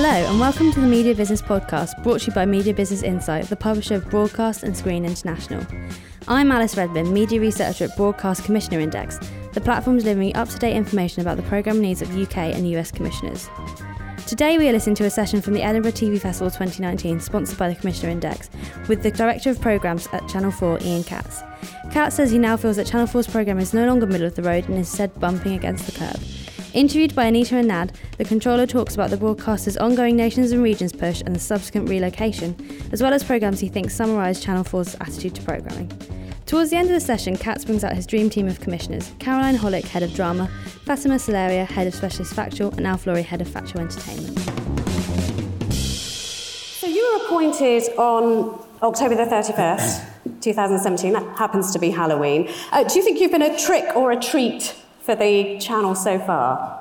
Hello and welcome to the Media Business Podcast, brought to you by Media Business Insight, the publisher of Broadcast and Screen International. I'm Alice Redman, Media Researcher at Broadcast Commissioner Index, the platform delivering up-to-date information about the programme needs of UK and US commissioners. Today we are listening to a session from the Edinburgh TV Festival 2019, sponsored by the Commissioner Index, with the Director of Programmes at Channel 4, Ian Katz. Katz says he now feels that Channel 4's programme is no longer middle of the road and is instead bumping against the curb. Interviewed by Anita and Nad, the controller talks about the broadcaster's ongoing Nations and Regions push and the subsequent relocation, as well as programmes he thinks summarise Channel 4's attitude to programming. Towards the end of the session, Katz brings out his dream team of commissioners: Caroline Hollick, Head of Drama; Fatima Salaria, Head of Specialist Factual; and Al Flory, Head of Factual Entertainment. So you were appointed on October the 31st, 2017. That happens to be Halloween. Do you think you've been a trick or a treat for the channel so far?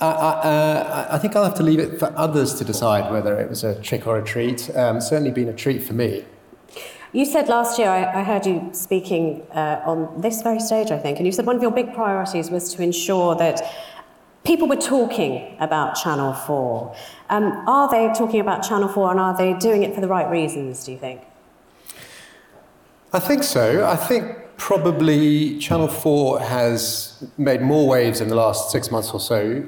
I think I'll have to leave it for others to decide whether it was a trick or a treat. Certainly been a treat for me. You said last year, I heard you speaking on this very stage, I think, and you said one of your big priorities was to ensure that people were talking about Channel 4. Are they talking about Channel 4, and are they doing it for the right reasons, do you think? I think so. I think probably Channel 4 has made more waves in the last 6 months or so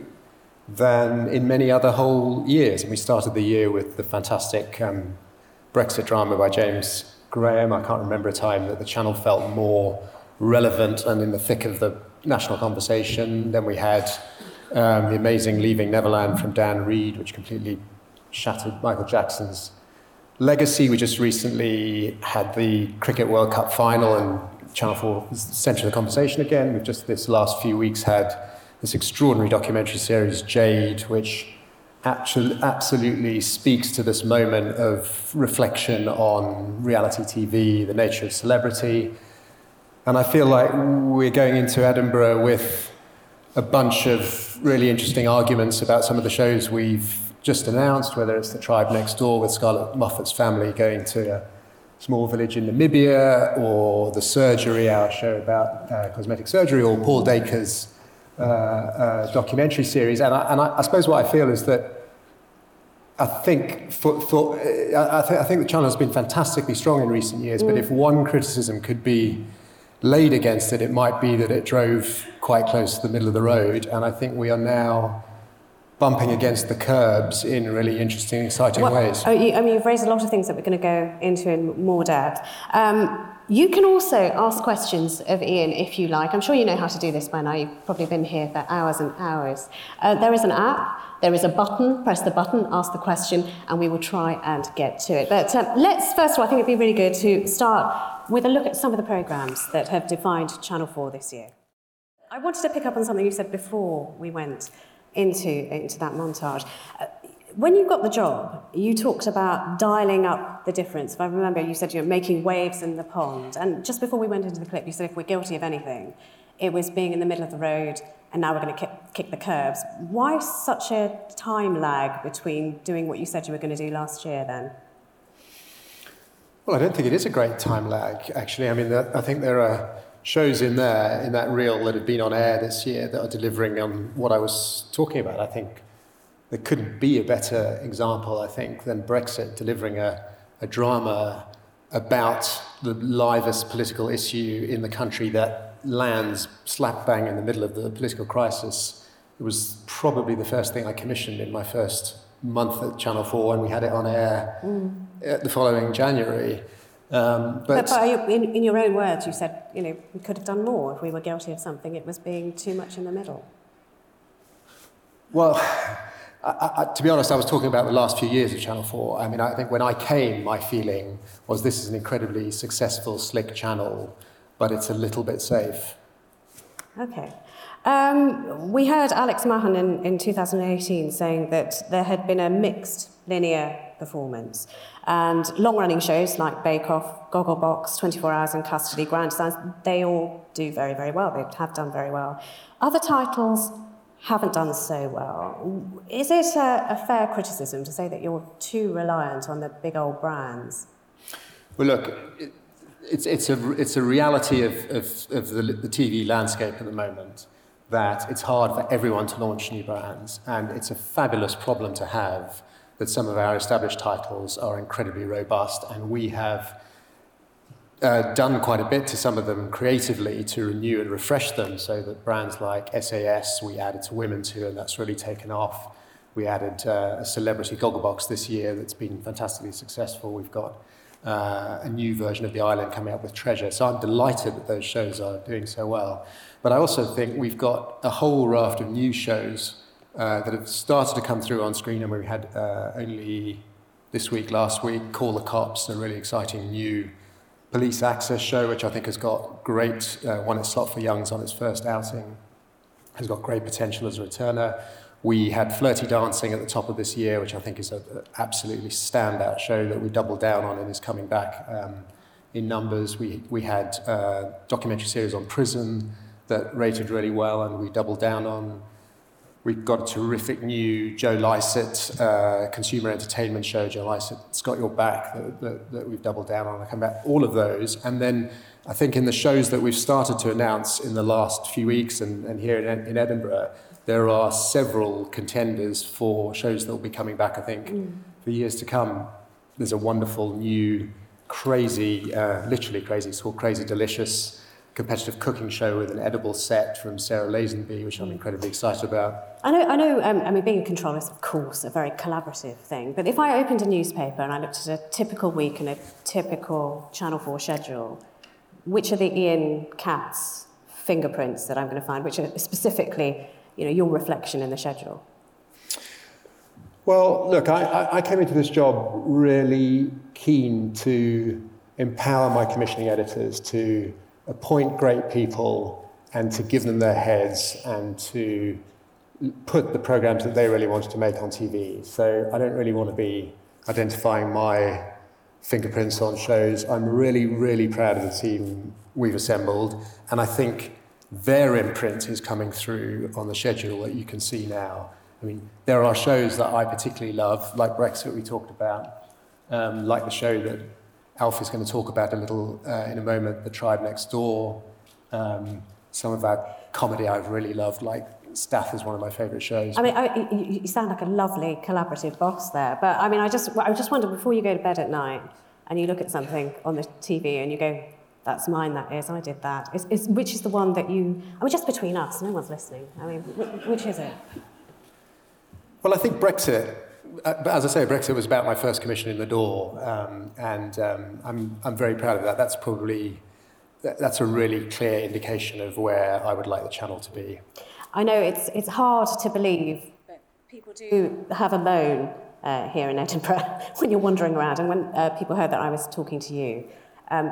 than in many other whole years. And we started the year with the fantastic Brexit drama by James Graham. I can't remember a time that the channel felt more relevant and in the thick of the national conversation. Then we had the amazing Leaving Neverland from Dan Reed, which completely shattered Michael Jackson's legacy. We just recently had the Cricket World Cup final, and Channel 4 was the centre of the conversation again. We've just this last few weeks had this extraordinary documentary series, Jade, which absolutely speaks to this moment of reflection on reality TV, the nature of celebrity. And I feel like we're going into Edinburgh with a bunch of really interesting arguments about some of the shows we've just announced, whether it's The Tribe Next Door with Scarlett Moffat's family going to a small village in Namibia, or The Surgery, our show about cosmetic surgery, or Paul Dacre's documentary series. And I suppose what I feel is that I think the channel has been fantastically strong in recent years, but if one criticism could be laid against it, it might be that it drove quite close to the middle of the road. And I think we are now bumping against the curbs in really interesting, exciting ways. You've raised a lot of things that we're going to go into in more depth. You can also ask questions of Ian if you like. I'm sure you know how to do this by now. You've probably been here for hours and hours. There is an app, there is a button. Press the button, ask the question, and we will try and get to it. But let's, first of all, I think it'd be really good to start with a look at some of the programmes that have defined Channel 4 this year. I wanted to pick up on something you said before we went into that montage. When you got the job, you talked about dialing up the difference. If I remember, you said you're making waves in the pond. And just before we went into the clip, you said if we're guilty of anything, it was being in the middle of the road, and now we're going to kick the curbs. Why such a time lag between doing what you said you were going to do last year then? Well, I don't think it is a great time lag, actually. I mean, I think there are shows in that reel that have been on air this year that are delivering on what I was talking about. I think there couldn't be a better example, I think, than Brexit delivering a drama about the livest political issue in the country that lands slap bang in the middle of the political crisis. It was probably the first thing I commissioned in my first month at Channel 4, and we had it on air the following January. But in your own words, you said, you know, we could have done more if we were guilty of something. It was being too much in the middle. Well, I, to be honest, I was talking about the last few years of Channel 4. I mean, I think when I came, my feeling was this is an incredibly successful, slick channel, but it's a little bit safe. Okay. We heard Alex Mahon in 2018 saying that there had been a mixed linear performance, and long-running shows like Bake Off, Gogglebox, 24 Hours in Custody, Grand Designs, they all do very, very well. They have done very well. Other titles haven't done so well. Is it a fair criticism to say that you're too reliant on the big old brands? Well, look, it's a reality of the TV landscape at the moment that it's hard for everyone to launch new brands, and it's a fabulous problem to have. that some of our established titles are incredibly robust, and we have done quite a bit to some of them creatively to renew and refresh them, so that brands like SAS we added to Women to, and that's really taken off. We added a celebrity Gogglebox this year that's been fantastically successful. We've got a new version of The Island coming up with Treasure. So I'm delighted that those shows are doing so well. But I also think we've got a whole raft of new shows that have started to come through on screen, and we had only this week, last week, Call the Cops, a really exciting new police access show, which I think has got great, won its slot for Youngs on its first outing, has got great potential as a returner. We had Flirty Dancing at the top of this year, which I think is an absolutely standout show that we doubled down on and is coming back in numbers. We had a documentary series on prison that rated really well and we doubled down on. We've got a terrific new Joe Lycett consumer entertainment show, Joe Lycett's Got Your Back, that we've doubled down on. I come back all of those. And then I think in the shows that we've started to announce in the last few weeks and here in Edinburgh, there are several contenders for shows that will be coming back, I think, for years to come. There's a wonderful new crazy, literally crazy, it's called Crazy Delicious, competitive cooking show with an edible set from Sarah Lazenby, which I'm incredibly excited about. I know. I mean, being a controller is, of course, a very collaborative thing. But if I opened a newspaper and I looked at a typical week and a typical Channel 4 schedule, which are the Ian Katz fingerprints that I'm going to find, which are specifically, you know, your reflection in the schedule? Well, look, I came into this job really keen to empower my commissioning editors to appoint great people and to give them their heads and to put the programmes that they really wanted to make on TV. So I don't really want to be identifying my fingerprints on shows. I'm really, really proud of the team we've assembled, and I think their imprint is coming through on the schedule that you can see now. I mean, there are shows that I particularly love, like Brexit we talked about, like the show that Alf is going to talk about a little in a moment, The Tribe Next Door. Some of that comedy I've really loved, like Stath is one of my favourite shows. I mean, you sound like a lovely collaborative boss there, but I mean, I just wonder, before you go to bed at night and you look at something on the TV and you go, that's mine, that is, I did that. Which is the one that you... I mean, just between us, no one's listening. I mean, which is it? Well, I think Brexit... as I say, Brexit was about my first commission in the door, I'm very proud of that. That's probably... That's a really clear indication of where I would like the channel to be. I know it's hard to believe, but people do have a loan here in Edinburgh when you're wandering around. And when people heard that I was talking to you,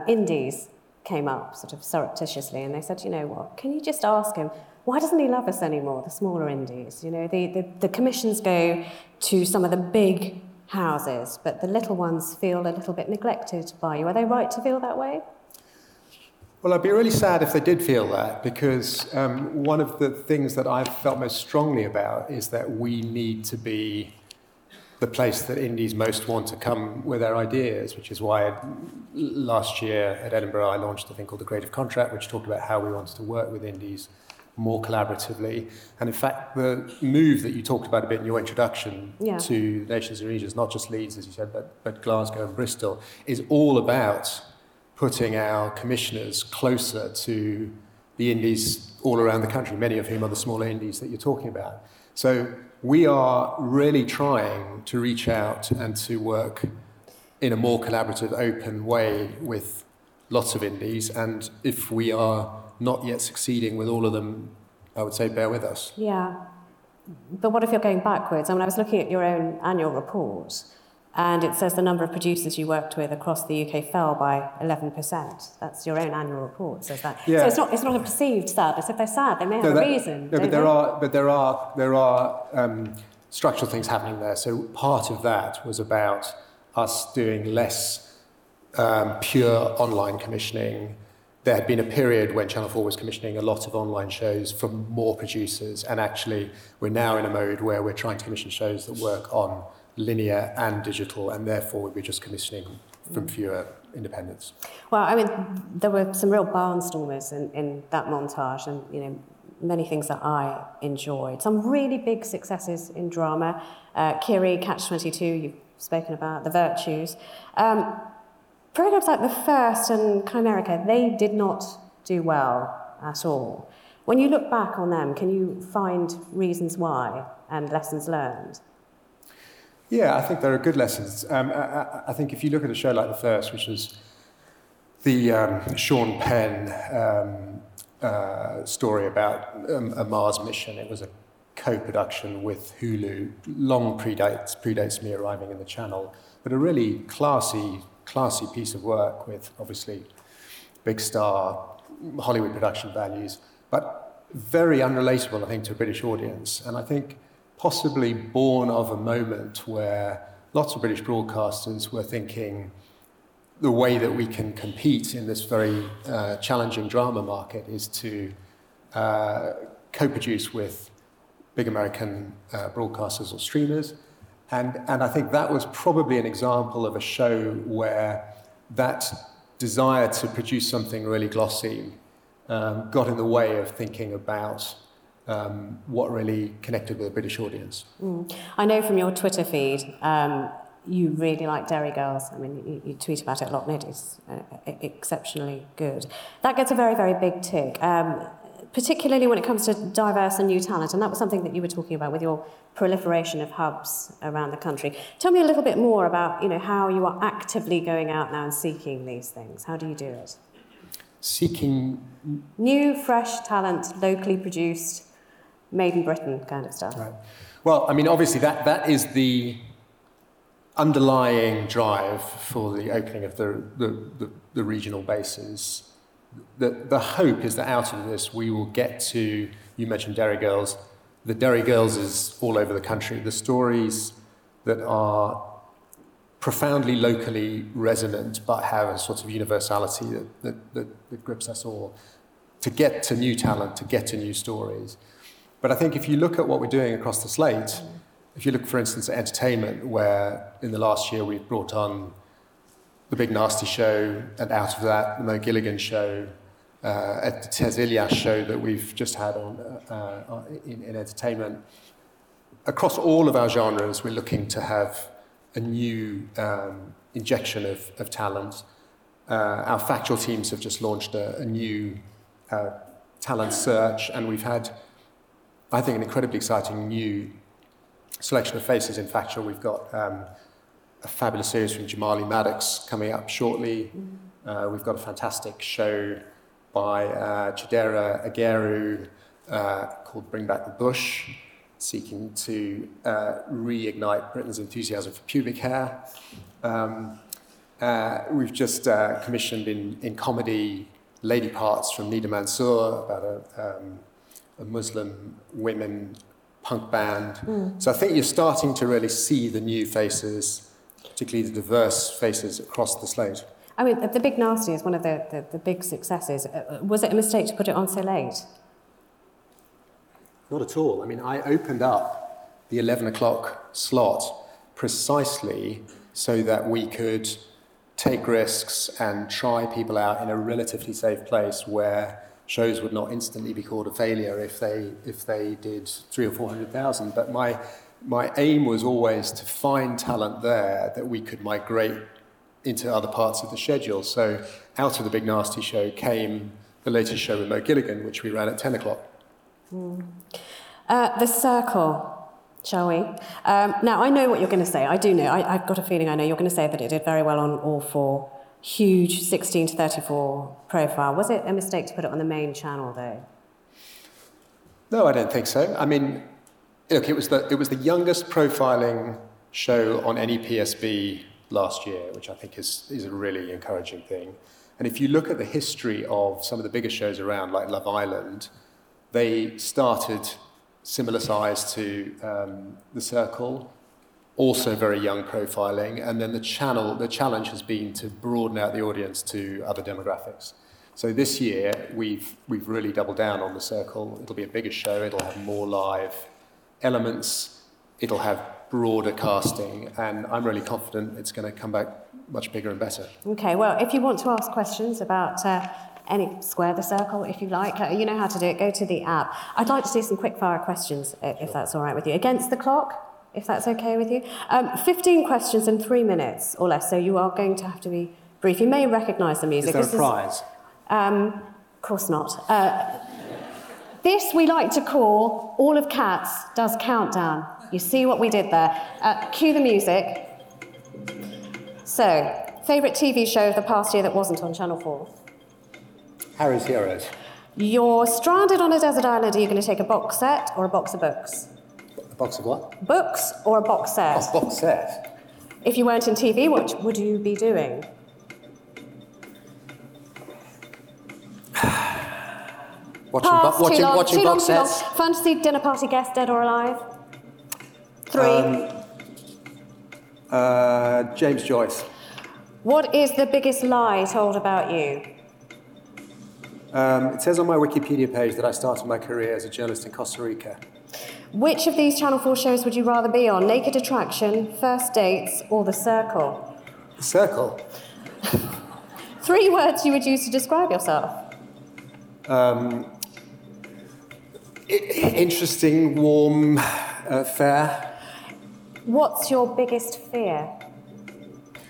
indies came up sort of surreptitiously and they said, you know what, can you just ask him, why doesn't he love us anymore, the smaller indies? You know, the commissions go to some of the big houses, but the little ones feel a little bit neglected by you. Are they right to feel that way? Well, I'd be really sad if they did feel that, because one of the things that I've felt most strongly about is that we need to be the place that indies most want to come with their ideas, which is why last year at Edinburgh I launched a thing called The Creative Contract, which talked about how we wanted to work with indies more collaboratively. And in fact, the move that you talked about a bit in your introduction to Nations and Regions, not just Leeds, as you said, but Glasgow and Bristol, is all about putting our commissioners closer to the indies all around the country, many of whom are the smaller indies that you're talking about. So we are really trying to reach out and to work in a more collaborative, open way with lots of indies. And if we are not yet succeeding with all of them, I would say bear with us. Yeah. But what if you're going backwards? I mean, I was looking at your own annual report, and it says the number of producers you worked with across the UK fell by 11%. That's your own annual report says that. Yeah. So it's not a perceived sadness. If they're sad, they may have a reason. No, but there are structural things happening there. So part of that was about us doing less pure online commissioning. There had been a period when Channel 4 was commissioning a lot of online shows from more producers, and actually we're now in a mode where we're trying to commission shows that work on linear and digital, and therefore we're just commissioning from fewer independents. Well, I mean, there were some real barnstormers in that montage, and you know, many things that I enjoyed. Some really big successes in drama. Kiri, Catch-22, you've spoken about, The Virtues. Programmes like The First and Chimerica, they did not do well at all. When you look back on them, can you find reasons why and lessons learned? Yeah, I think there are good lessons. I think if you look at a show like The First, which was the Sean Penn story about a Mars mission, it was a co-production with Hulu, long predates me arriving in the channel, but a really classy piece of work with obviously big star, Hollywood production values, but very unrelatable, I think, to a British audience. And I think possibly born of a moment where lots of British broadcasters were thinking the way that we can compete in this very challenging drama market is to co-produce with big American broadcasters or streamers. And I think that was probably an example of a show where that desire to produce something really glossy got in the way of thinking about what really connected with a British audience. Mm. I know from your Twitter feed, you really like Derry Girls. I mean, you tweet about it a lot, and it is exceptionally good. That gets a very, very big tick, particularly when it comes to diverse and new talent, and that was something that you were talking about with your proliferation of hubs around the country. Tell me a little bit more about, you know, how you are actively going out now and seeking these things. How do you do it? Seeking new, fresh talent, locally produced, made in Britain kind of stuff. Right. Well, I mean, obviously that is the underlying drive for the opening of the regional bases. The hope is that out of this we will get to, you mentioned Derry Girls, the Derry Girls is all over the country. The stories that are profoundly locally resonant but have a sort of universality that grips us all, to get to new talent, to get to new stories. But I think if you look at what we're doing across the slate, if you look, for instance, at entertainment, where in the last year we've brought on The Big Nasty Show, and out of that, the Mo Gilligan Show, a Tez Ilyas show that we've just had on in entertainment. Across all of our genres, we're looking to have a new injection of talent. Our factual teams have just launched a new talent search, and we've had, I think, an incredibly exciting new selection of faces in Factual. We've got a fabulous series from Jamali Maddox coming up shortly. We've got a fantastic show by Chidera Ageru called Bring Back the Bush, seeking to reignite Britain's enthusiasm for pubic hair. We've just commissioned in comedy Lady Parts from Nida Mansour about a Muslim women punk band. Mm. So I think you're starting to really see the new faces, particularly the diverse faces across the slate. I mean, The Big Nasty is one of the big successes. Was it a mistake to put it on so late? Not at all. I mean, I opened up the 11 o'clock slot precisely so that we could take risks and try people out in a relatively safe place where shows would not instantly be called a failure if they did 300,000 or 400,000. But my aim was always to find talent there that we could migrate into other parts of the schedule. So out of The Big Nasty Show came the latest show with Mo Gilligan, which we ran at 10 o'clock. Mm. The Circle, shall we? Now, I know what you're going to say. I do know. I've got a feeling I know you're going to say that it did very well on All 4. Huge 16 to 34 profile. Was it a mistake to put it on the main channel, though? No, I don't think so. I mean, look, it was the youngest profiling show on any PSB last year, which I think is a really encouraging thing. And if you look at the history of some of the bigger shows around, like Love Island, they started similar size to The Circle, also very young profiling, and then the challenge has been to broaden out the audience to other demographics. So this year, we've really doubled down on The Circle. It'll be a bigger show, it'll have more live elements, it'll have broader casting, and I'm really confident it's going to come back much bigger and better. Okay, well, if you want to ask questions about any square the circle if you like. You know how to do it. Go to the app. I'd like to do some quick-fire questions, if that's all right with you. Against the clock, if that's okay with you. 15 questions in 3 minutes or less, so you are going to have to be brief. You may recognise the music. Is there a prize? Of course not. This we like to call All of Katz Does Countdown. You see what we did there. Cue the music. So, favourite TV show of the past year that wasn't on Channel 4? Harry's Heroes. You're stranded on a desert island. Are you going to take a box set or a box of books? A box of what? Books or a box set? Oh, box set. If you weren't in TV, what would you be doing? Watching box sets. Fantasy dinner party guest, dead or alive? 3. James Joyce. What is the biggest lie told about you? It says on my Wikipedia page that I started my career as a journalist in Costa Rica. Which of these Channel 4 shows would you rather be on? Naked Attraction, First Dates, or The Circle? The Circle. 3 words you would use to describe yourself. Interesting, warm, fair. What's your biggest fear?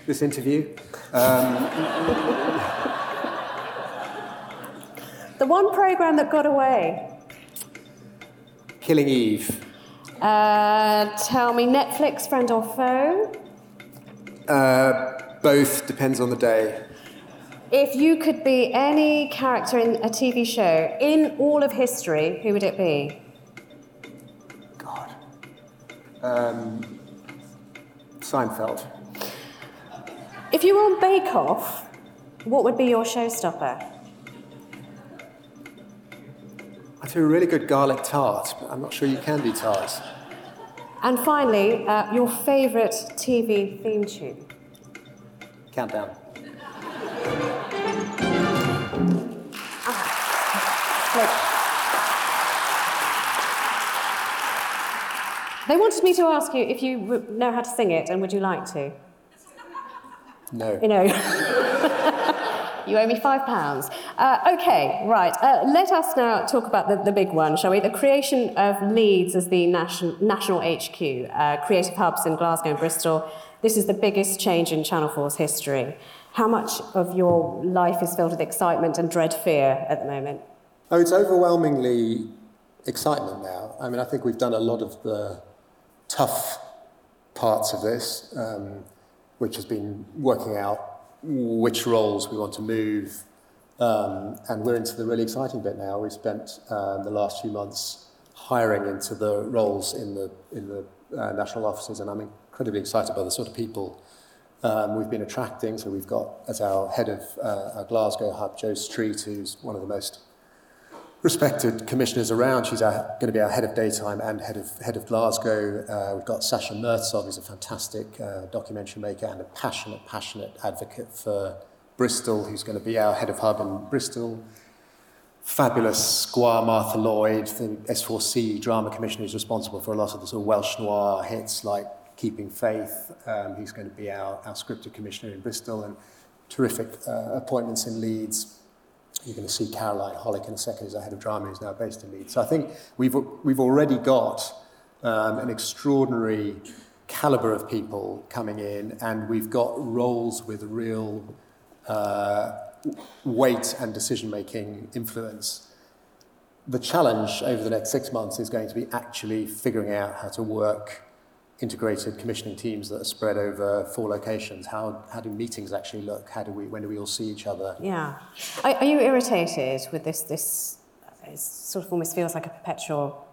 This interview. The one programme that got away. Killing Eve. Tell me, Netflix, friend or foe? Both, depends on the day. If you could be any character in a TV show in all of history, who would it be? God. Seinfeld. If you were on Bake Off, what would be your showstopper? I do a really good garlic tart, but I'm not sure you can do tarts. And finally, your favourite TV theme tune? Countdown. They wanted me to ask you if you know how to sing it, and would you like to? No. You know. You owe me £5. OK, right. Let us now talk about the big one, shall we? The creation of Leeds as the national HQ, creative hubs in Glasgow and Bristol. This is the biggest change in Channel 4's history. How much of your life is filled with excitement and dread fear at the moment? Oh, it's overwhelmingly excitement now. I mean, I think we've done a lot of the tough parts of this, which has been working out which roles we want to move. And we're into the really exciting bit now. We've spent the last few months hiring into the roles in the national offices, and I'm incredibly excited by the sort of people we've been attracting. So we've got, as our head of our Glasgow hub, Jo Street, who's one of the most respected commissioners around. She's going to be our head of daytime and head of Glasgow. We've got Sasha Mertsov, who's a fantastic documentary maker and a passionate advocate for Bristol, who's going to be our head of hub in Bristol. Fabulous Squire Martha Lloyd, the S4C drama commissioner, who's responsible for a lot of the sort of Welsh noir hits like Keeping Faith. He's going to be our scripted commissioner in Bristol, and terrific appointments in Leeds. You're going to see Caroline Hollick in a second, who's our head of drama, who's now based in Leeds. So I think we've already got an extraordinary calibre of people coming in, and we've got roles with real weight and decision-making influence. The challenge over the next 6 months is going to be actually figuring out how to work integrated commissioning teams that are spread over 4 locations. How do meetings actually look? When do we all see each other? Yeah. Are you irritated with this? It sort of almost feels like a perpetual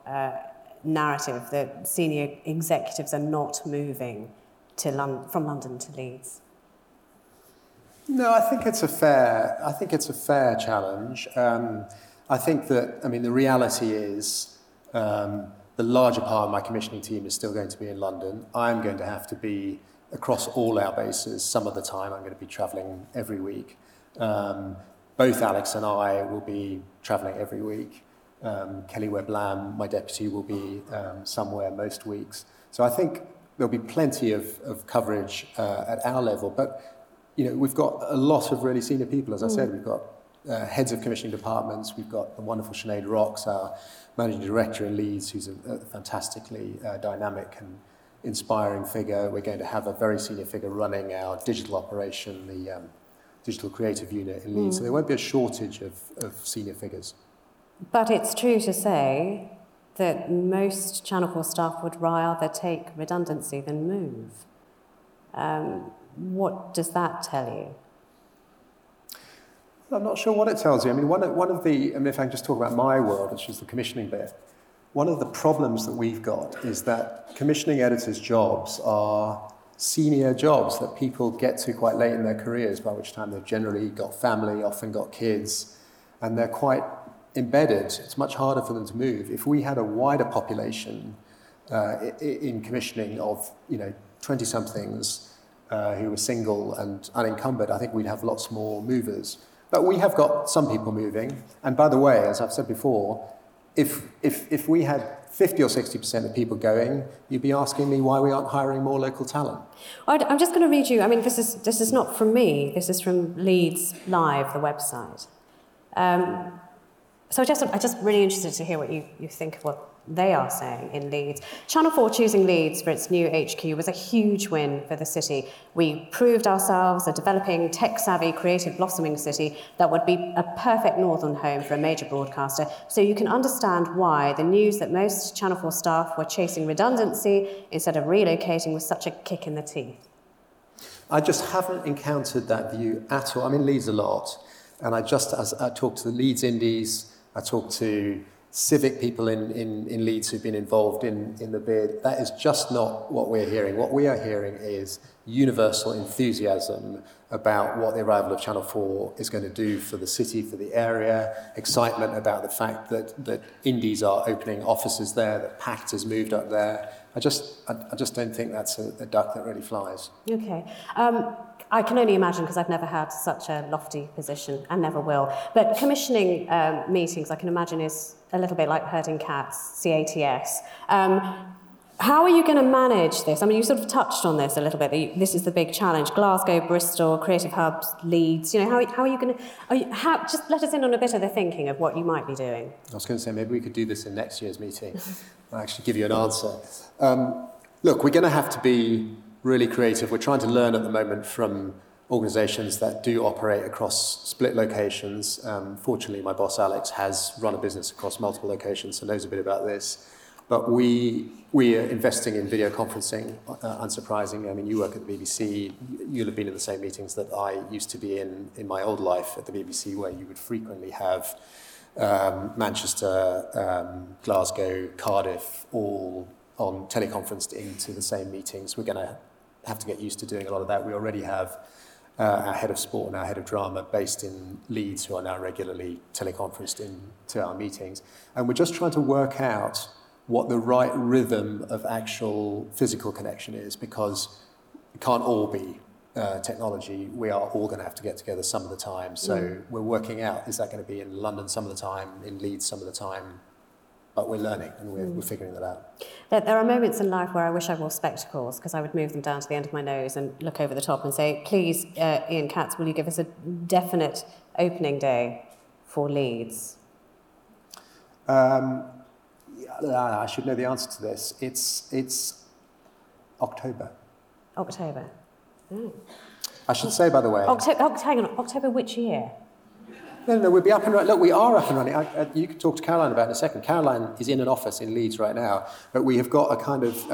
narrative that senior executives are not moving from London to Leeds. No, I think it's a fair challenge. I think that. I mean, the reality is. The larger part of my commissioning team is still going to be in London. I'm going to have to be across all our bases some of the time. I'm going to be travelling every week. Both Alex and I will be travelling every week. Kelly Webb-Lamb, my deputy, will be somewhere most weeks. So I think there'll be plenty of coverage at our level. But, you know, we've got a lot of really senior people. As I said, we've got heads of commissioning departments. We've got the wonderful Sinead Rocks, our managing director in Leeds, who's a fantastically dynamic and inspiring figure. We're going to have a very senior figure running our digital operation, the digital creative unit in Leeds. So there won't be a shortage of senior figures. But it's true to say that most Channel 4 staff would rather take redundancy than move. What does that tell you? I'm not sure what it tells you. I mean, one of the, I mean, if I can just talk about my world, which is the commissioning bit, one of the problems that we've got is that commissioning editors' jobs are senior jobs that people get to quite late in their careers, by which time they've generally got family, often got kids, and they're quite embedded. It's much harder for them to move. If we had a wider population in commissioning of, 20-somethings who were single and unencumbered, I think we'd have lots more movers. But we have got some people moving. And by the way, as I've said before, if we had 50 or 60% of people going, you'd be asking me why we aren't hiring more local talent. I'm just going to read you. I mean, this is not from me. This is from Leeds Live, the website. So I'm just really interested to hear what you think of what they are saying in Leeds. Channel 4 choosing Leeds for its new HQ was a huge win for the city. We proved ourselves a developing, tech-savvy, creative, blossoming city that would be a perfect northern home for a major broadcaster. So you can understand why the news that most Channel 4 staff were chasing redundancy instead of relocating was such a kick in the teeth. I just haven't encountered that view at all. I'm in Leeds a lot, and I talk to the Leeds Indies, I talk to civic people in Leeds who've been involved in the bid. That is just not what we're hearing. What we are hearing is universal enthusiasm about what the arrival of Channel 4 is going to do for the city, for the area, excitement about the fact that Indies are opening offices there, that Pact has moved up there. I just don't think that's a duck that really flies. Okay. I can only imagine, because I've never had such a lofty position and never will. But commissioning meetings, I can imagine, is a little bit like herding cats, CATS. How are you going to manage this? I mean, you sort of touched on this a little bit. This is the big challenge: Glasgow, Bristol, creative hubs, Leeds. How are you going to? Just let us in on a bit of the thinking of what you might be doing. I was going to say maybe we could do this in next year's meeting. I'll actually give you an answer. Look, we're going to have to be really creative. We're trying to learn at the moment from organisations that do operate across split locations. Fortunately, my boss Alex has run a business across multiple locations, so knows a bit about this. But we are investing in video conferencing, unsurprisingly. I mean, you work at the BBC. You'll have been in the same meetings that I used to be in my old life at the BBC, where you would frequently have Manchester, Glasgow, Cardiff, all on teleconferenced into the same meetings. We're going to have to get used to doing a lot of that. We already have our head of sport and our head of drama based in Leeds, who are now regularly teleconferenced into our meetings. And we're just trying to work out what the right rhythm of actual physical connection is, because it can't all be technology. We are all going to have to get together some of the time. So we're working out, is that going to be in London some of the time, in Leeds some of the time? But we're learning and we're figuring that out. There are moments in life where I wish I wore spectacles, because I would move them down to the end of my nose and look over the top and say, please, Ian Katz, will you give us a definite opening day for Leeds? I should know the answer to this. It's October. October. Mm. I should say, by the way... October which year? No, we'll be up and running. Look, we are up and running. You can talk to Caroline about it in a second. Caroline is in an office in Leeds right now, but we have got a kind of...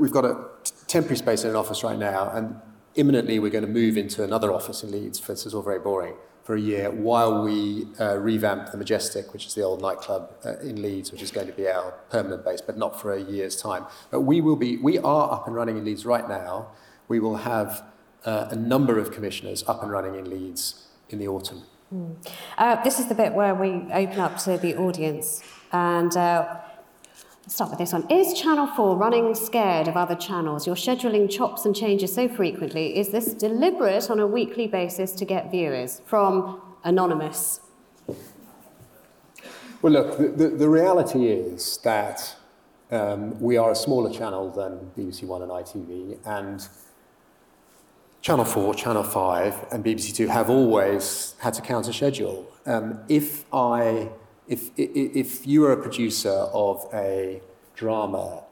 we've got a temporary space in an office right now, and imminently we're going to move into another office in Leeds, for this is all very boring, for a year, while we revamp the Majestic, which is the old nightclub in Leeds, which is going to be our permanent base, but not for a year's time. But we are up and running in Leeds right now. We will have a number of commissioners up and running in Leeds in the autumn. This is the bit where we open up to the audience, and let's start with this one. Is Channel 4 running scared of other channels? You're scheduling chops and changes so frequently. Is this deliberate on a weekly basis to get viewers? From Anonymous. Well, look, the reality is that we are a smaller channel than BBC One and ITV, and Channel 4, Channel 5 and BBC Two have always had to counter-schedule. If you were a producer of a drama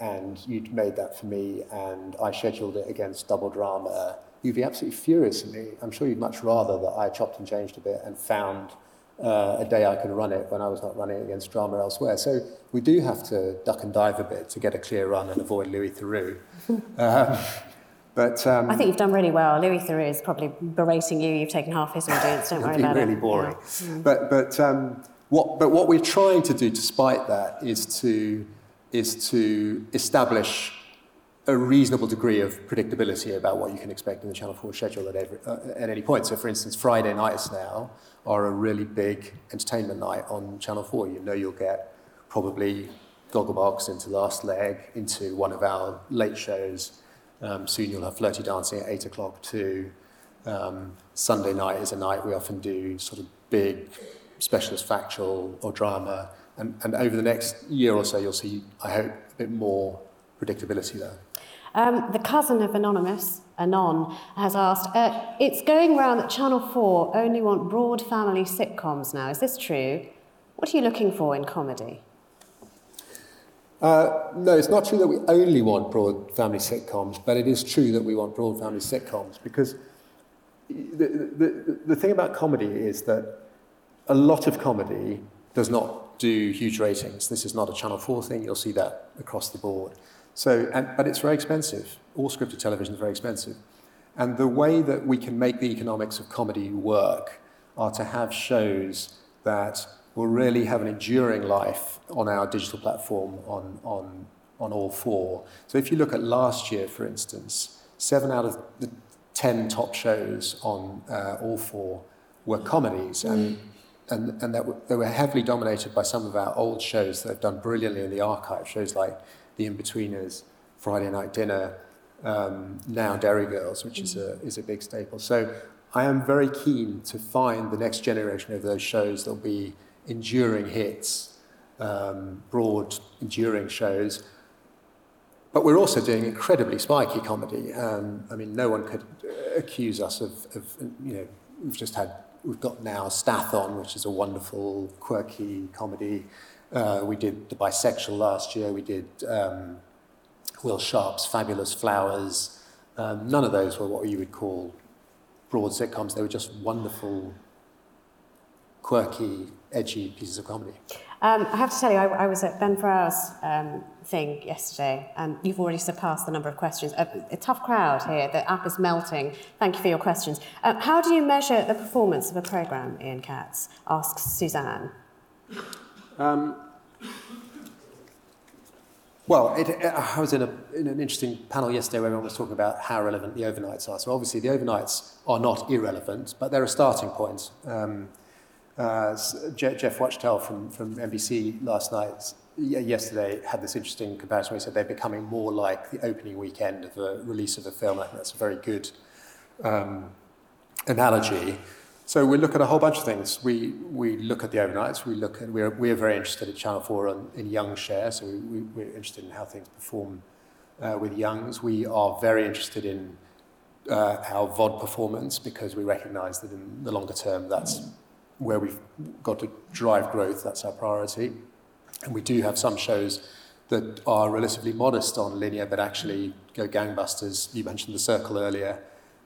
and you'd made that for me and I scheduled it against double drama, you'd be absolutely furious at me. I'm sure you'd much rather that I chopped and changed a bit and found a day I could run it when I was not running it against drama elsewhere. So we do have to duck and dive a bit to get a clear run and avoid Louis Theroux. But I think you've done really well. Louis Theroux is probably berating you. You've taken half his audience. Don't worry about it. It'd be really boring. Yeah. But what we're trying to do, despite that, is to establish a reasonable degree of predictability about what you can expect in the Channel 4 schedule at any point. So, for instance, Friday nights now are a really big entertainment night on Channel 4. You know you'll get probably Gogglebox into Last Leg, into one of our late shows. Soon you'll have Flirty Dancing at 8 o'clock too. Sunday night is a night we often do sort of big specialist factual or drama. And over the next year or so, you'll see, I hope, a bit more predictability there. The cousin of Anonymous, Anon, has asked, it's going round that Channel 4 only want broad family sitcoms now. Is this true? What are you looking for in comedy? No, it's not true that we only want broad family sitcoms, but it is true that we want broad family sitcoms because the thing about comedy is that a lot of comedy does not do huge ratings. This is not a Channel 4 thing. You'll see that across the board. But it's very expensive. All scripted television is very expensive. And the way that we can make the economics of comedy work are to have shows that will really have an enduring life on our digital platform on All 4. So if you look at last year, for instance, 7 out of the 10 top shows on All 4 were comedies. And they were heavily dominated by some of our old shows that have done brilliantly in the archive, shows like The In-Betweeners, Friday Night Dinner, now Derry Girls, which is a big staple. So I am very keen to find the next generation of those shows that will be enduring hits, broad, enduring shows. But we're also doing incredibly spiky comedy. No one could accuse us of we've got now Stath on, which is a wonderful, quirky comedy. We did The Bisexual last year. We did Will Sharp's Fabulous Flowers. None of those were what you would call broad sitcoms. They were just wonderful, quirky, edgy pieces of comedy. I have to tell you, I was at Ben Farrow's thing yesterday, and you've already surpassed the number of questions. A tough crowd here. The app is melting. Thank you for your questions. How do you measure the performance of a programme, Ian Katz? Asks Suzanne. I was in an interesting panel yesterday where everyone was talking about how relevant the overnights are. So obviously the overnights are not irrelevant, but they're a starting point. Jeff Wachtell from NBC yesterday had this interesting comparison where he said they're becoming more like the opening weekend of a release of a film. I think that's a very good analogy. So we look at a whole bunch of things. We look at the overnights. We're very interested at Channel 4 in young share. So we're interested in how things perform with youngs. We are very interested in our VOD performance because we recognise that in the longer term, that's where we've got to drive growth. That's our priority. And we do have some shows that are relatively modest on linear, but actually go gangbusters. You mentioned The Circle earlier.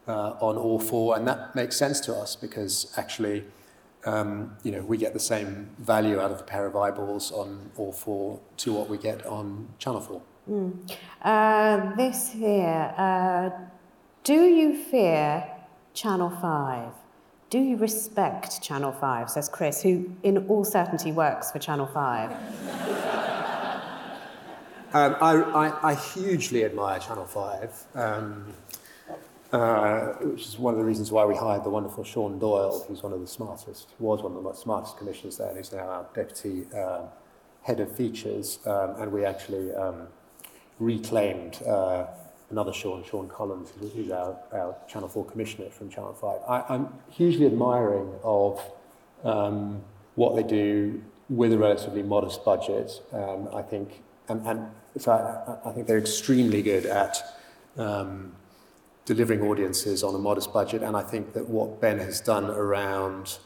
On All 4, and that makes sense to us because actually, we get the same value out of a pair of eyeballs on All 4 to what we get on Channel 4. This here, do you fear Channel 5? Do you respect Channel 5, says Chris, who in all certainty works for Channel 5. I hugely admire Channel 5. Which is one of the reasons why we hired the wonderful Sean Doyle, who's was one of the smartest commissioners there, and who's now our deputy head of features. And we actually reclaimed another Sean Collins, who's our Channel 4 commissioner from Channel 5. I'm hugely admiring of what they do with a relatively modest budget. I think, and so I think they're extremely good at delivering audiences on a modest budget. And I think that what Ben has done around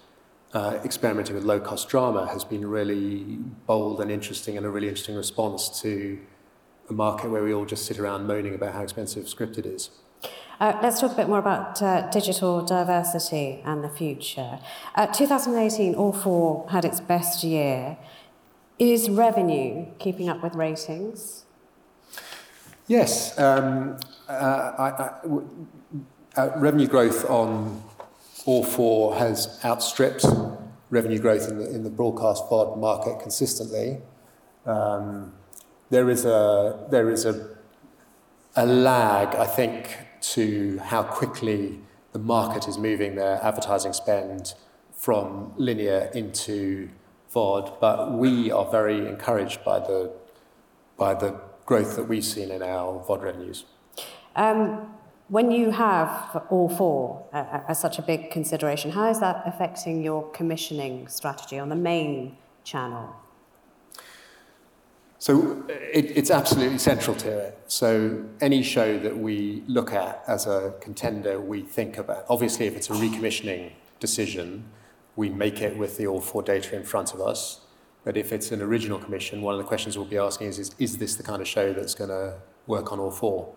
experimenting with low-cost drama has been really bold and interesting, and a really interesting response to a market where we all just sit around moaning about how expensive scripted is. Let's talk a bit more about digital diversity and the future. 2018, All 4 had its best year. Is revenue keeping up with ratings? Yes. Revenue growth on All 4 has outstripped revenue growth in the broadcast VOD market consistently. There is a lag, I think, to how quickly the market is moving their advertising spend from linear into VOD, but we are very encouraged by the growth that we've seen in our VOD revenues. When you have All 4 as such a big consideration, how is that affecting your commissioning strategy on the main channel? So it's absolutely central to it. So any show that we look at as a contender, we think about. Obviously, if it's a recommissioning decision, we make it with the All 4 data in front of us. But if it's an original commission, one of the questions we'll be asking is this the kind of show that's going to work on All 4?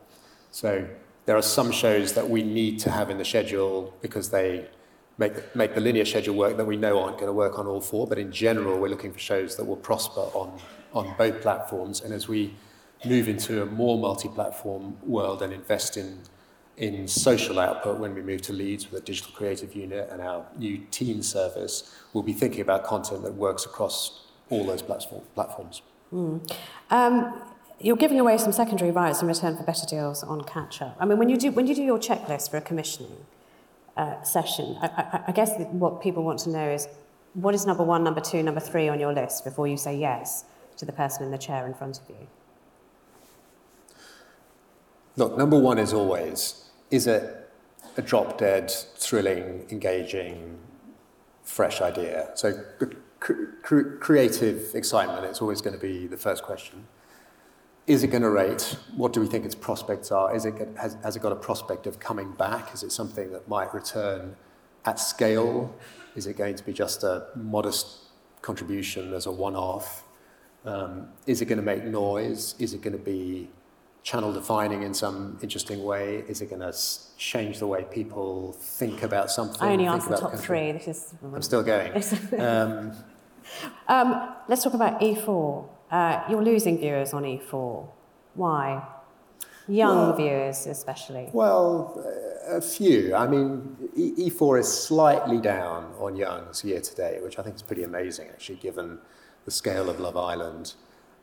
So there are some shows that we need to have in the schedule because they make the linear schedule work that we know aren't going to work on All 4, but in general, we're looking for shows that will prosper on both platforms. And as we move into a more multi-platform world and invest in social output, when we move to Leeds with a digital creative unit and our new teen service, we'll be thinking about content that works across all those platforms. Mm. You're giving away some secondary rights in return for better deals on catch-up. I mean, when you do your checklist for a commissioning session, I guess what people want to know is, what is number 1, number 2, number 3 on your list before you say yes to the person in the chair in front of you? Look, number 1 is always, is it a drop-dead, thrilling, engaging, fresh idea? So creative excitement, it's always going to be the first question. Is it going to rate? What do we think its prospects are? Has it got a prospect of coming back? Is it something that might return at scale? Is it going to be just a modest contribution as a one-off? Is it going to make noise? Is it going to be channel defining in some interesting way? Is it going to change the way people think about something? I only asked the top 3. I'm still going. Let's talk about E4. You're losing viewers on E4. Why? Young viewers, especially. Well, a few. I mean, E4 is slightly down on Young's year to date, which I think is pretty amazing, actually, given the scale of Love Island.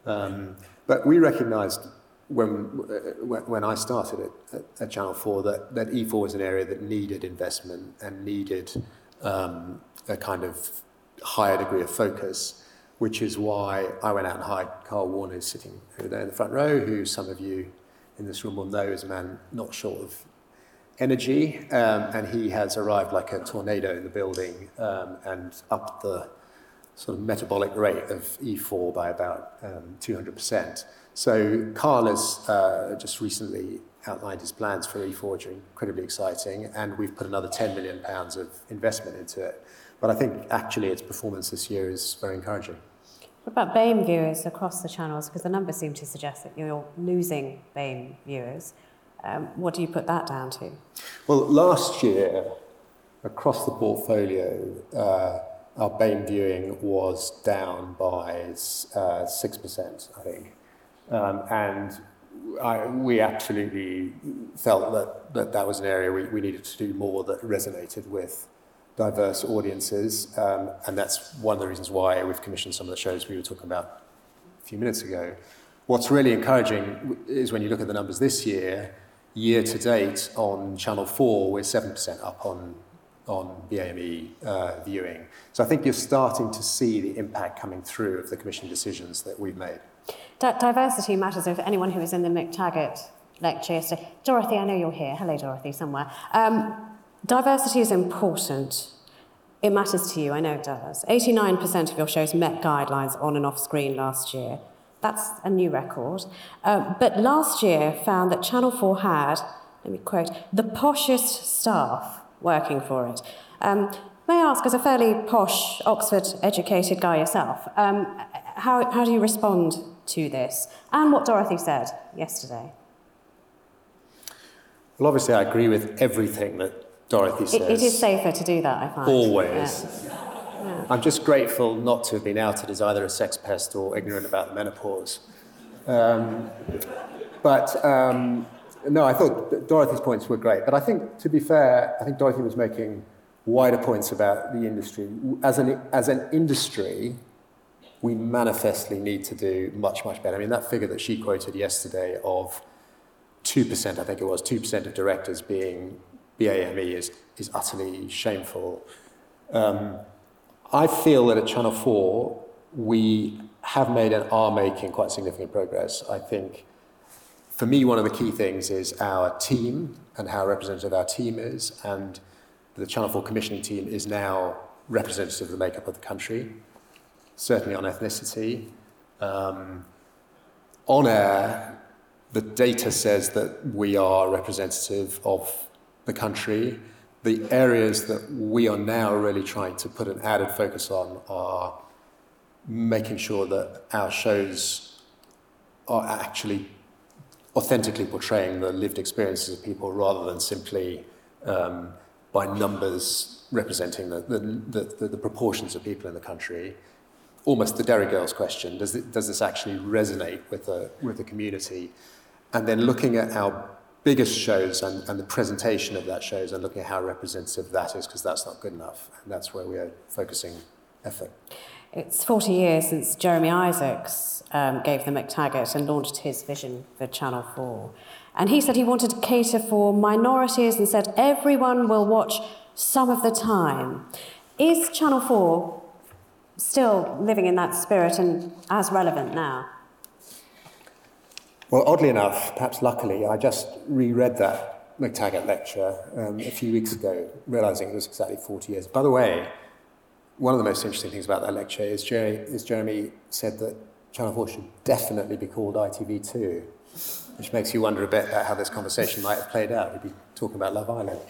But we recognised when I started at Channel 4 that E4 was an area that needed investment and needed a kind of higher degree of focus, which is why I went out and hired Carl Warner, who's sitting over there in the front row, who some of you in this room will know is a man not short of energy, and he has arrived like a tornado in the building and upped the sort of metabolic rate of E4 by about 200%. So Carl has just recently outlined his plans for E4, which are incredibly exciting, and we've put another £10 million of investment into it. But I think actually its performance this year is very encouraging. What about BAME viewers across the channels? Because the numbers seem to suggest that you're losing BAME viewers. What do you put that down to? Well, last year, across the portfolio, our BAME viewing was down by 6%, I think. We absolutely felt that was an area we needed to do more that resonated with diverse audiences, and that's one of the reasons why we've commissioned some of the shows we were talking about a few minutes ago. What's really encouraging is when you look at the numbers this year, year to date on Channel 4, we're 7% up on BAME viewing. So I think you're starting to see the impact coming through of the commission decisions that we've made. Diversity matters. If anyone who was in the McTaggart lecture yesterday, Dorothy, I know you're here. Hello, Dorothy, somewhere. Diversity is important. It matters to you, I know it does. 89% of your shows met guidelines on and off screen last year. That's a new record. But last year found that Channel 4 had let me quote, the poshest staff working for it. May I ask, as a fairly posh, Oxford-educated guy yourself, how do you respond to this? And what Dorothy said yesterday? Well, obviously, I agree with everything that Dorothy says. It is safer to do that, I find. Always. Yeah. Yeah. I'm just grateful not to have been outed as either a sex pest or ignorant about the menopause. No, I thought Dorothy's points were great. But I think, to be fair, I think Dorothy was making wider points about the industry. As an industry, we manifestly need to do much, much better. I mean, that figure that she quoted yesterday of 2%, I think it was, 2% of directors being BAME is utterly shameful. I feel that at Channel 4, we have made and are making quite significant progress. I think, for me, one of the key things is our team and how representative our team is, and the Channel 4 commissioning team is now representative of the makeup of the country, certainly on ethnicity. On air, the data says that we are representative of the country. The areas that we are now really trying to put an added focus on are making sure that our shows are actually authentically portraying the lived experiences of people rather than simply by numbers representing the proportions of people in the country. Almost the Derry Girls question, does this actually resonate with the community? And then looking at our biggest shows and the presentation of that shows and looking at how representative that is, because that's not good enough. And that's where we are focusing effort. It's 40 years since Jeremy Isaacs gave the McTaggart and launched his vision for Channel 4. And he said he wanted to cater for minorities and said everyone will watch some of the time. Is Channel 4 still living in that spirit and as relevant now? Well, oddly enough, perhaps luckily, I just reread that McTaggart lecture a few weeks ago, realising it was exactly 40 years. By the way, one of the most interesting things about that lecture is Jeremy said that Channel 4 should definitely be called ITV2. Which makes you wonder a bit about how this conversation might have played out. We'd be talking about Love Island.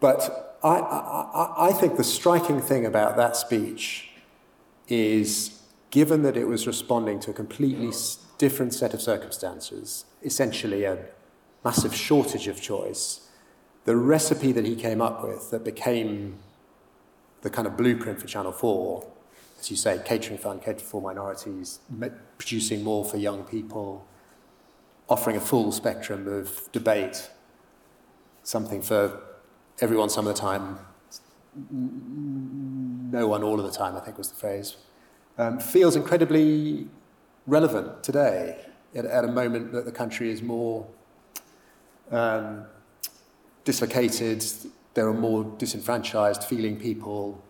But I think the striking thing about that speech is, given that it was responding to a completely different set of circumstances, essentially a massive shortage of choice, the recipe that he came up with that became the kind of blueprint for Channel 4, as you say, catering for uncatering minorities, producing more for young people, offering a full spectrum of debate, something for everyone some of the time, no one all of the time, I think was the phrase, feels incredibly relevant today at a moment that the country is more dislocated, there are more disenfranchised feeling people,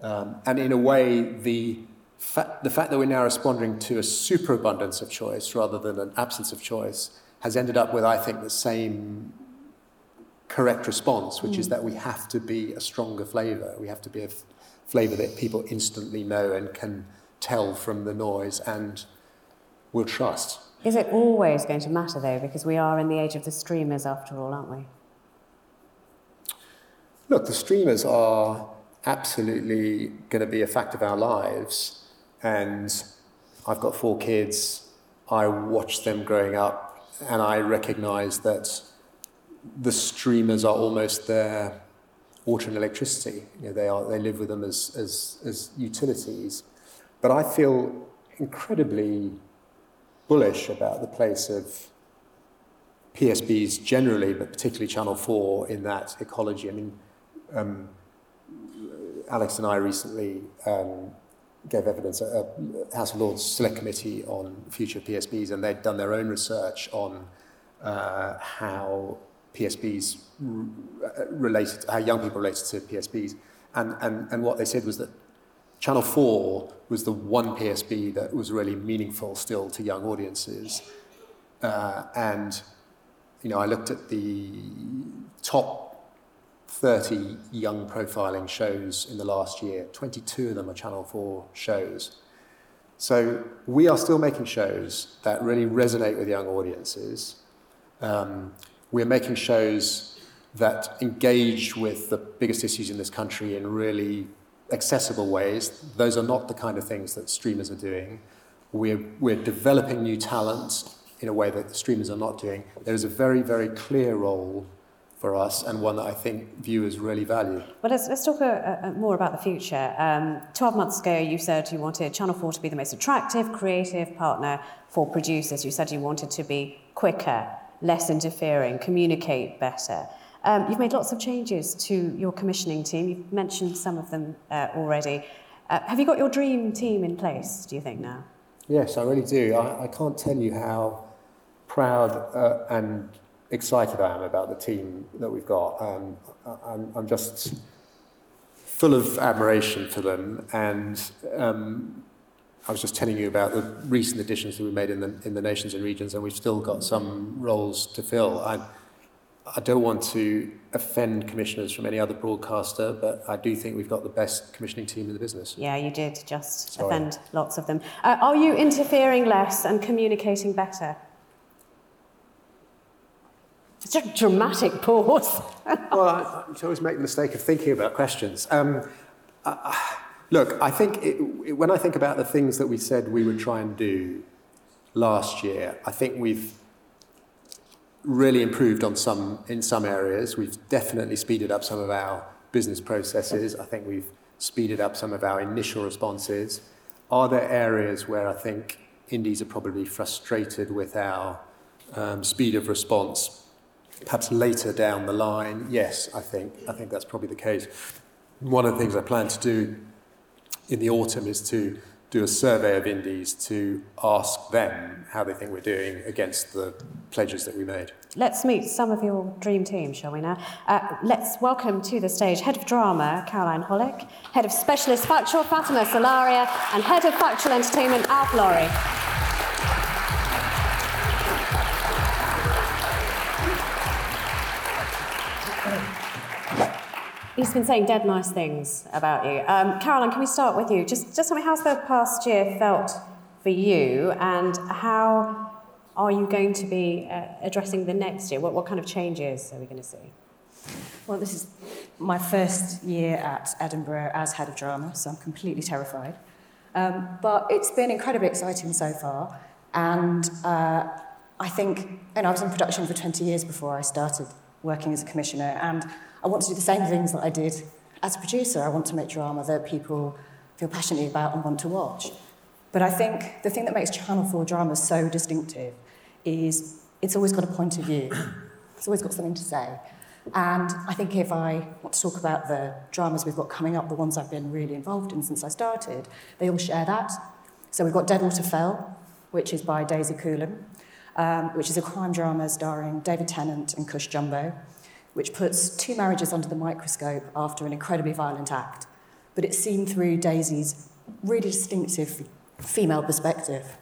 and in a way, the fact that we're now responding to a superabundance of choice rather than an absence of choice has ended up with, I think, the same correct response, which is that we have to be a stronger flavour. We have to be a flavour that people instantly know and can tell from the noise and will trust. Is it always going to matter, though, because we are in the age of the streamers, after all, aren't we? Look, the streamers are absolutely going to be a fact of our lives, and I've got 4 kids, I watched them growing up, and I recognise that the streamers are almost their water and electricity. You know, they live with them as utilities. But I feel incredibly bullish about the place of PSBs generally, but particularly Channel 4 in that ecology. I mean, Alex and I recently gave evidence at a House of Lords Select Committee on future PSBs, and they'd done their own research on how PSBs related, how young people related to PSBs, and what they said was that Channel 4 was the one PSB that was really meaningful still to young audiences, and you know I looked at the top 30 young profiling shows in the last year. 22 of them are Channel 4 shows. So we are still making shows that really resonate with young audiences. We're making shows that engage with the biggest issues in this country in really accessible ways. Those are not the kind of things that streamers are doing. We're developing new talent in a way that the streamers are not doing. There is a very, very clear role for us, and one that I think viewers really value. Well, let's talk more about the future. 12 months ago, you said you wanted Channel 4 to be the most attractive, creative partner for producers. You said you wanted to be quicker, less interfering, communicate better. You've made lots of changes to your commissioning team. You've mentioned some of them already. Have you got your dream team in place, do you think, now? Yes, I really do. I can't tell you how proud and excited I am about the team that we've got. I'm just full of admiration for them, and I was just telling you about the recent additions that we made in the nations and regions, and we've still got some roles to fill. I don't want to offend commissioners from any other broadcaster, but I do think we've got the best commissioning team in the business. Yeah, you did just offend lots of them. Are you interfering less and communicating better? It's a dramatic pause. Well, I always make the mistake of thinking about questions. Look, I think when I think about the things that we said we would try and do last year, I think we've really improved in some areas. We've definitely speeded up some of our business processes. I think we've speeded up some of our initial responses. Are there areas where I think indies are probably frustrated with our speed of response? Perhaps later down the line, yes, I think that's probably the case. One of the things I plan to do in the autumn is to do a survey of indies to ask them how they think we're doing against the pledges that we made. Let's meet some of your dream team, shall we now? Let's welcome to the stage Head of Drama, Caroline Hollick, Head of Specialist Factual, Fatima Salaria, and Head of Factual Entertainment, Al Flory. He's been saying dead nice things about you. Caroline, can we start with you? Just tell me, how's the past year felt for you, and how are you going to be addressing the next year? What kind of changes are we going to see? Well, this is my first year at Edinburgh as head of drama, so I'm completely terrified. But it's been incredibly exciting so far, and I think, and I was in production for 20 years before I started working as a commissioner, and I want to do the same things that I did as a producer. I want to make drama that people feel passionately about and want to watch. But I think the thing that makes Channel 4 drama so distinctive is it's always got a point of view. It's always got something to say. And I think if I want to talk about the dramas we've got coming up, the ones I've been really involved in since I started, they all share that. So we've got Deadwater Fell, which is by Daisy Coolan, which is a crime drama starring David Tennant and Cush Jumbo, which puts two marriages under the microscope after an incredibly violent act. But it's seen through Daisy's really distinctive female perspective.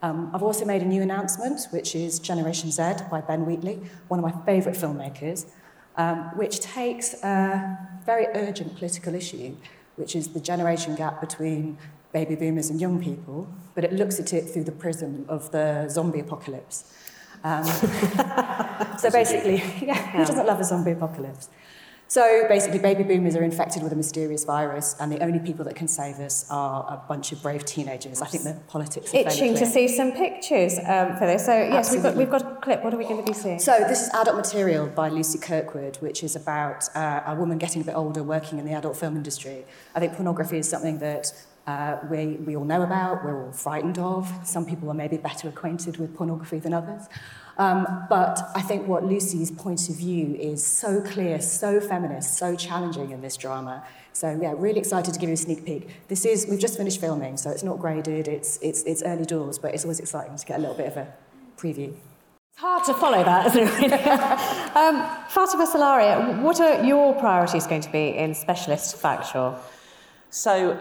I've also made a new announcement, which is Generation Z by Ben Wheatley, one of my favourite filmmakers, which takes a very urgent political issue, which is the generation gap between baby boomers and young people, but it looks at it through the prism of the zombie apocalypse. So basically, who doesn't love a zombie apocalypse? So basically, baby boomers are infected with a mysterious virus, and the only people that can save us are a bunch of brave teenagers. I think the politics are itching to see some pictures for this. So yes, absolutely. We've got a clip. What are we going to be seeing? So this is Adult Material by Lucy Kirkwood, which is about a woman getting a bit older working in the adult film industry. I think pornography is something that we all know about, we're all frightened of. Some people are maybe better acquainted with pornography than others. But I think what Lucy's point of view is so clear, so feminist, so challenging in this drama. So yeah, really excited to give you a sneak peek. We've just finished filming, so it's not graded, it's early doors, but it's always exciting to get a little bit of a preview. It's hard to follow that, isn't it? Fatima Salaria, what are your priorities going to be in Specialist Factual? So,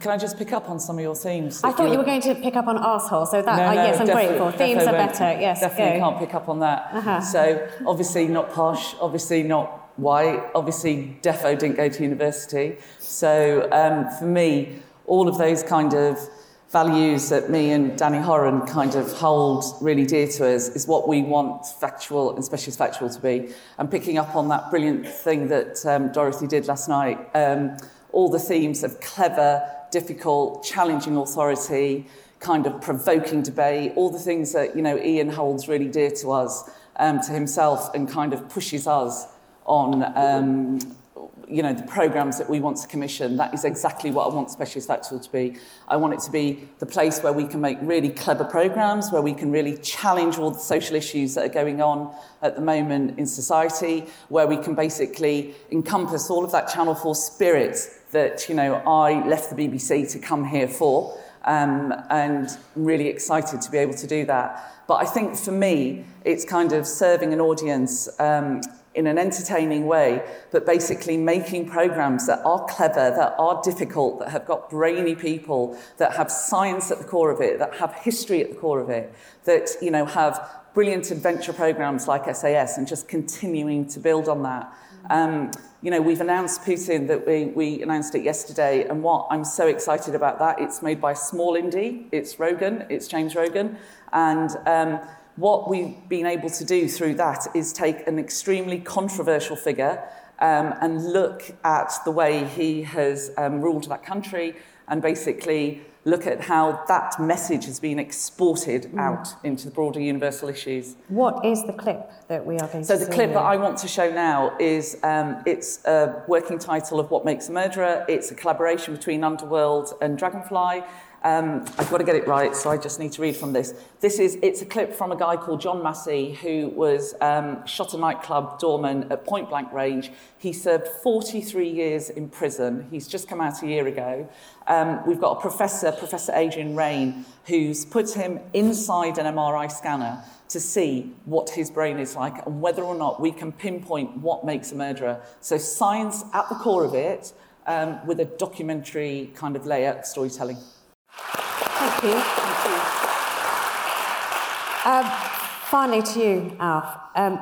can I just pick up on some of your themes? I thought you were going to pick up on arsehole, so that, yes, I'm grateful. Themes are better, yes. Definitely go. Can't pick up on that. Uh-huh. So, obviously not posh, obviously not white, obviously defo didn't go to university. So, for me, all of those kind of values that me and Danny Horan kind of hold really dear to us is what we want factual, especially factual, to be. And picking up on that brilliant thing that Dorothy did last night, all the themes of clever, difficult, challenging authority, kind of provoking debate, all the things that, you know, Ian holds really dear to us, to himself, and kind of pushes us on, you know, the programmes that we want to commission. That is exactly what I want Specialist Factual to be. I want it to be the place where we can make really clever programmes, where we can really challenge all the social issues that are going on at the moment in society, where we can basically encompass all of that Channel 4 spirit that, you know, I left the BBC to come here for, and I'm really excited to be able to do that. But I think for me, it's kind of serving an audience in an entertaining way, but basically making programmes that are clever, that are difficult, that have got brainy people, that have science at the core of it, that have history at the core of it, that, you know, have brilliant adventure programmes like SAS, and just continuing to build on that. You know, we've announced Putin, that we announced it yesterday, and what I'm so excited about that, it's made by a small indie, it's Rogan, it's James Rogan, and what we've been able to do through that is take an extremely controversial figure and look at the way he has ruled that country, and basically look at how that message has been exported out into the broader universal issues. What is the clip that we are going to see? So the clip that I want to show now is, it's a working title of What Makes a Murderer. It's a collaboration between Underworld and Dragonfly. I've got to get it right, so I just need to read from this. It's a clip from a guy called John Massey, who was shot a nightclub doorman at point-blank range. He served 43 years in prison. He's just come out a year ago. We've got a professor, Professor Adrian Rain, who's put him inside an MRI scanner to see what his brain is like and whether or not we can pinpoint what makes a murderer. So science at the core of it, with a documentary kind of layer, storytelling. Thank you. Finally to you, Alf.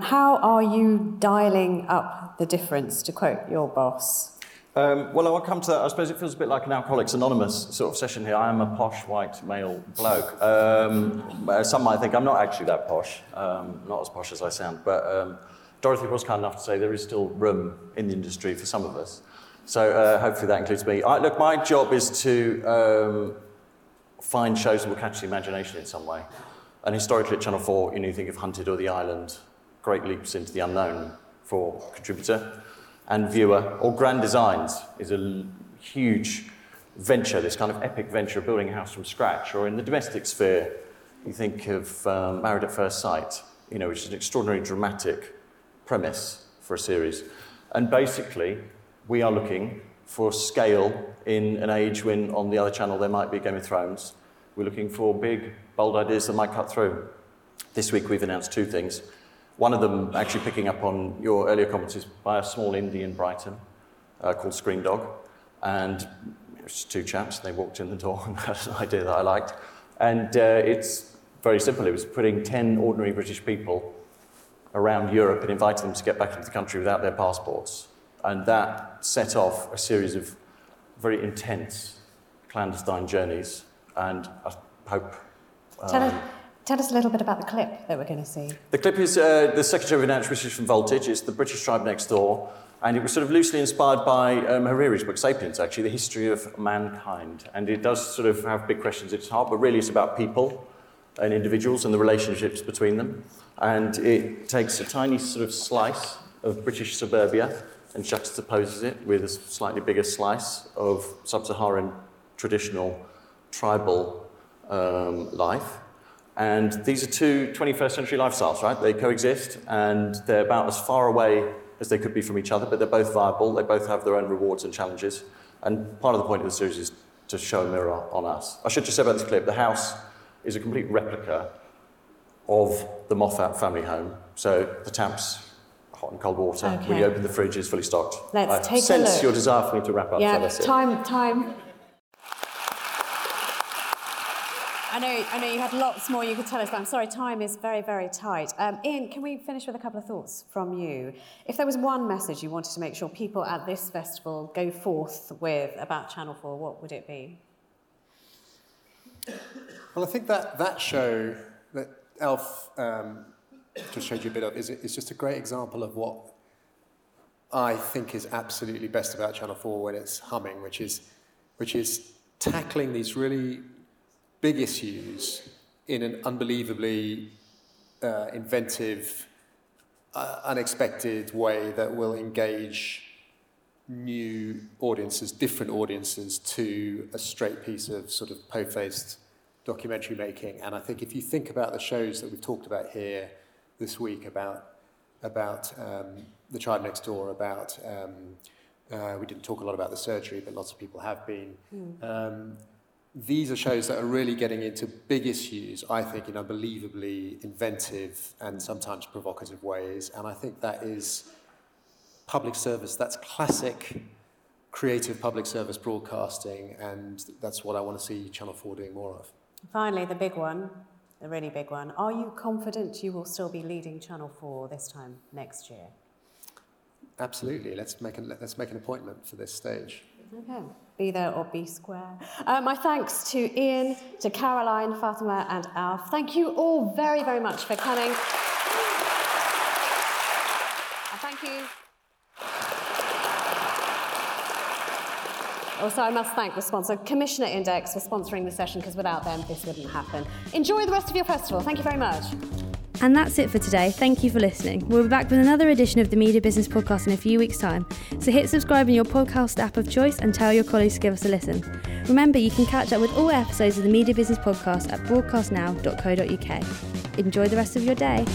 How are you dialling up the difference, to quote your boss? Well, I'll come to that. I suppose it feels a bit like an Alcoholics Anonymous sort of session here. I am a posh, white, male bloke. Some might think I'm not actually that posh, not as posh as I sound, but Dorothy was kind enough to say there is still room in the industry for some of us. So hopefully that includes me. Look, my job is to find shows that will catch the imagination in some way. And historically at Channel 4, you think of Hunted or The Island, great leaps into the unknown for contributor and viewer, or Grand Designs is a huge venture, this kind of epic venture of building a house from scratch. Or in the domestic sphere, you think of Married at First Sight, which is an extraordinarily dramatic premise for a series. And basically, we are looking for scale in an age when on the other channel there might be Game of Thrones. We're looking for big, bold ideas that might cut through. This week we've announced two things. One of them, actually picking up on your earlier comments, is by a small indie in Brighton called Screen Dog. And it's two chaps, and they walked in the door and had an idea that I liked. And it's very simple. It was putting 10 ordinary British people around Europe and inviting them to get back into the country without their passports. And that set off a series of very intense clandestine journeys, and I hope... Tell us a little bit about the clip that we're going to see. The clip is the Secretary of Finance, Richard from Voltage. It's The British Tribe Next Door, and it was sort of loosely inspired by Hariri's book, Sapiens, actually, The History of Mankind. And it does sort of have big questions at its heart, but really it's about people and individuals and the relationships between them. And it takes a tiny sort of slice of British suburbia and juxtaposes it with a slightly bigger slice of sub-Saharan traditional tribal life. And these are two 21st century lifestyles, right? They coexist, and they're about as far away as they could be from each other, but they're both viable, they both have their own rewards and challenges. And part of the point of the series is to show a mirror on us. I should just say about this clip, the house is a complete replica of the Moffat family home. So the taps, hot and cold water. Okay. When you open the fridge, it's fully stocked. Let's take a look. I sense your desire for me to wrap up. Yeah, time. I know you had lots more you could tell us, but I'm sorry, time is very, very tight. Ian, can we finish with a couple of thoughts from you? If there was one message you wanted to make sure people at this festival go forth with about Channel 4, what would it be? Well, I think that show that Elf just showed you a bit of is just a great example of what I think is absolutely best about Channel 4 when it's humming, which is tackling these really big issues in an unbelievably inventive, unexpected way that will engage new audiences, different audiences, to a straight piece of sort of po-faced documentary making. And I think if you think about the shows that we've talked about here this week, about The Tribe Next Door, we didn't talk a lot about The Surgery, but lots of people have been. These are shows that are really getting into big issues, I think, in unbelievably inventive and sometimes provocative ways. And I think that is public service. That's classic creative public service broadcasting, and that's what I want to see Channel 4 doing more of. Finally, the big one, the really big one. Are you confident you will still be leading Channel 4 this time next year? Absolutely. Let's make an appointment for this stage. Okay. Be there or be square. My thanks to Ian, to Caroline, Fatima and Alf. Thank you all very, very much for coming. Thank you. Also, I must thank the sponsor, Commissioner Index, for sponsoring the session, because without them, this wouldn't happen. Enjoy the rest of your festival. Thank you very much. And that's it for today. Thank you for listening. We'll be back with another edition of the Media Business Podcast in a few weeks' time. So hit subscribe in your podcast app of choice and tell your colleagues to give us a listen. Remember, you can catch up with all episodes of the Media Business Podcast at broadcastnow.co.uk. Enjoy the rest of your day.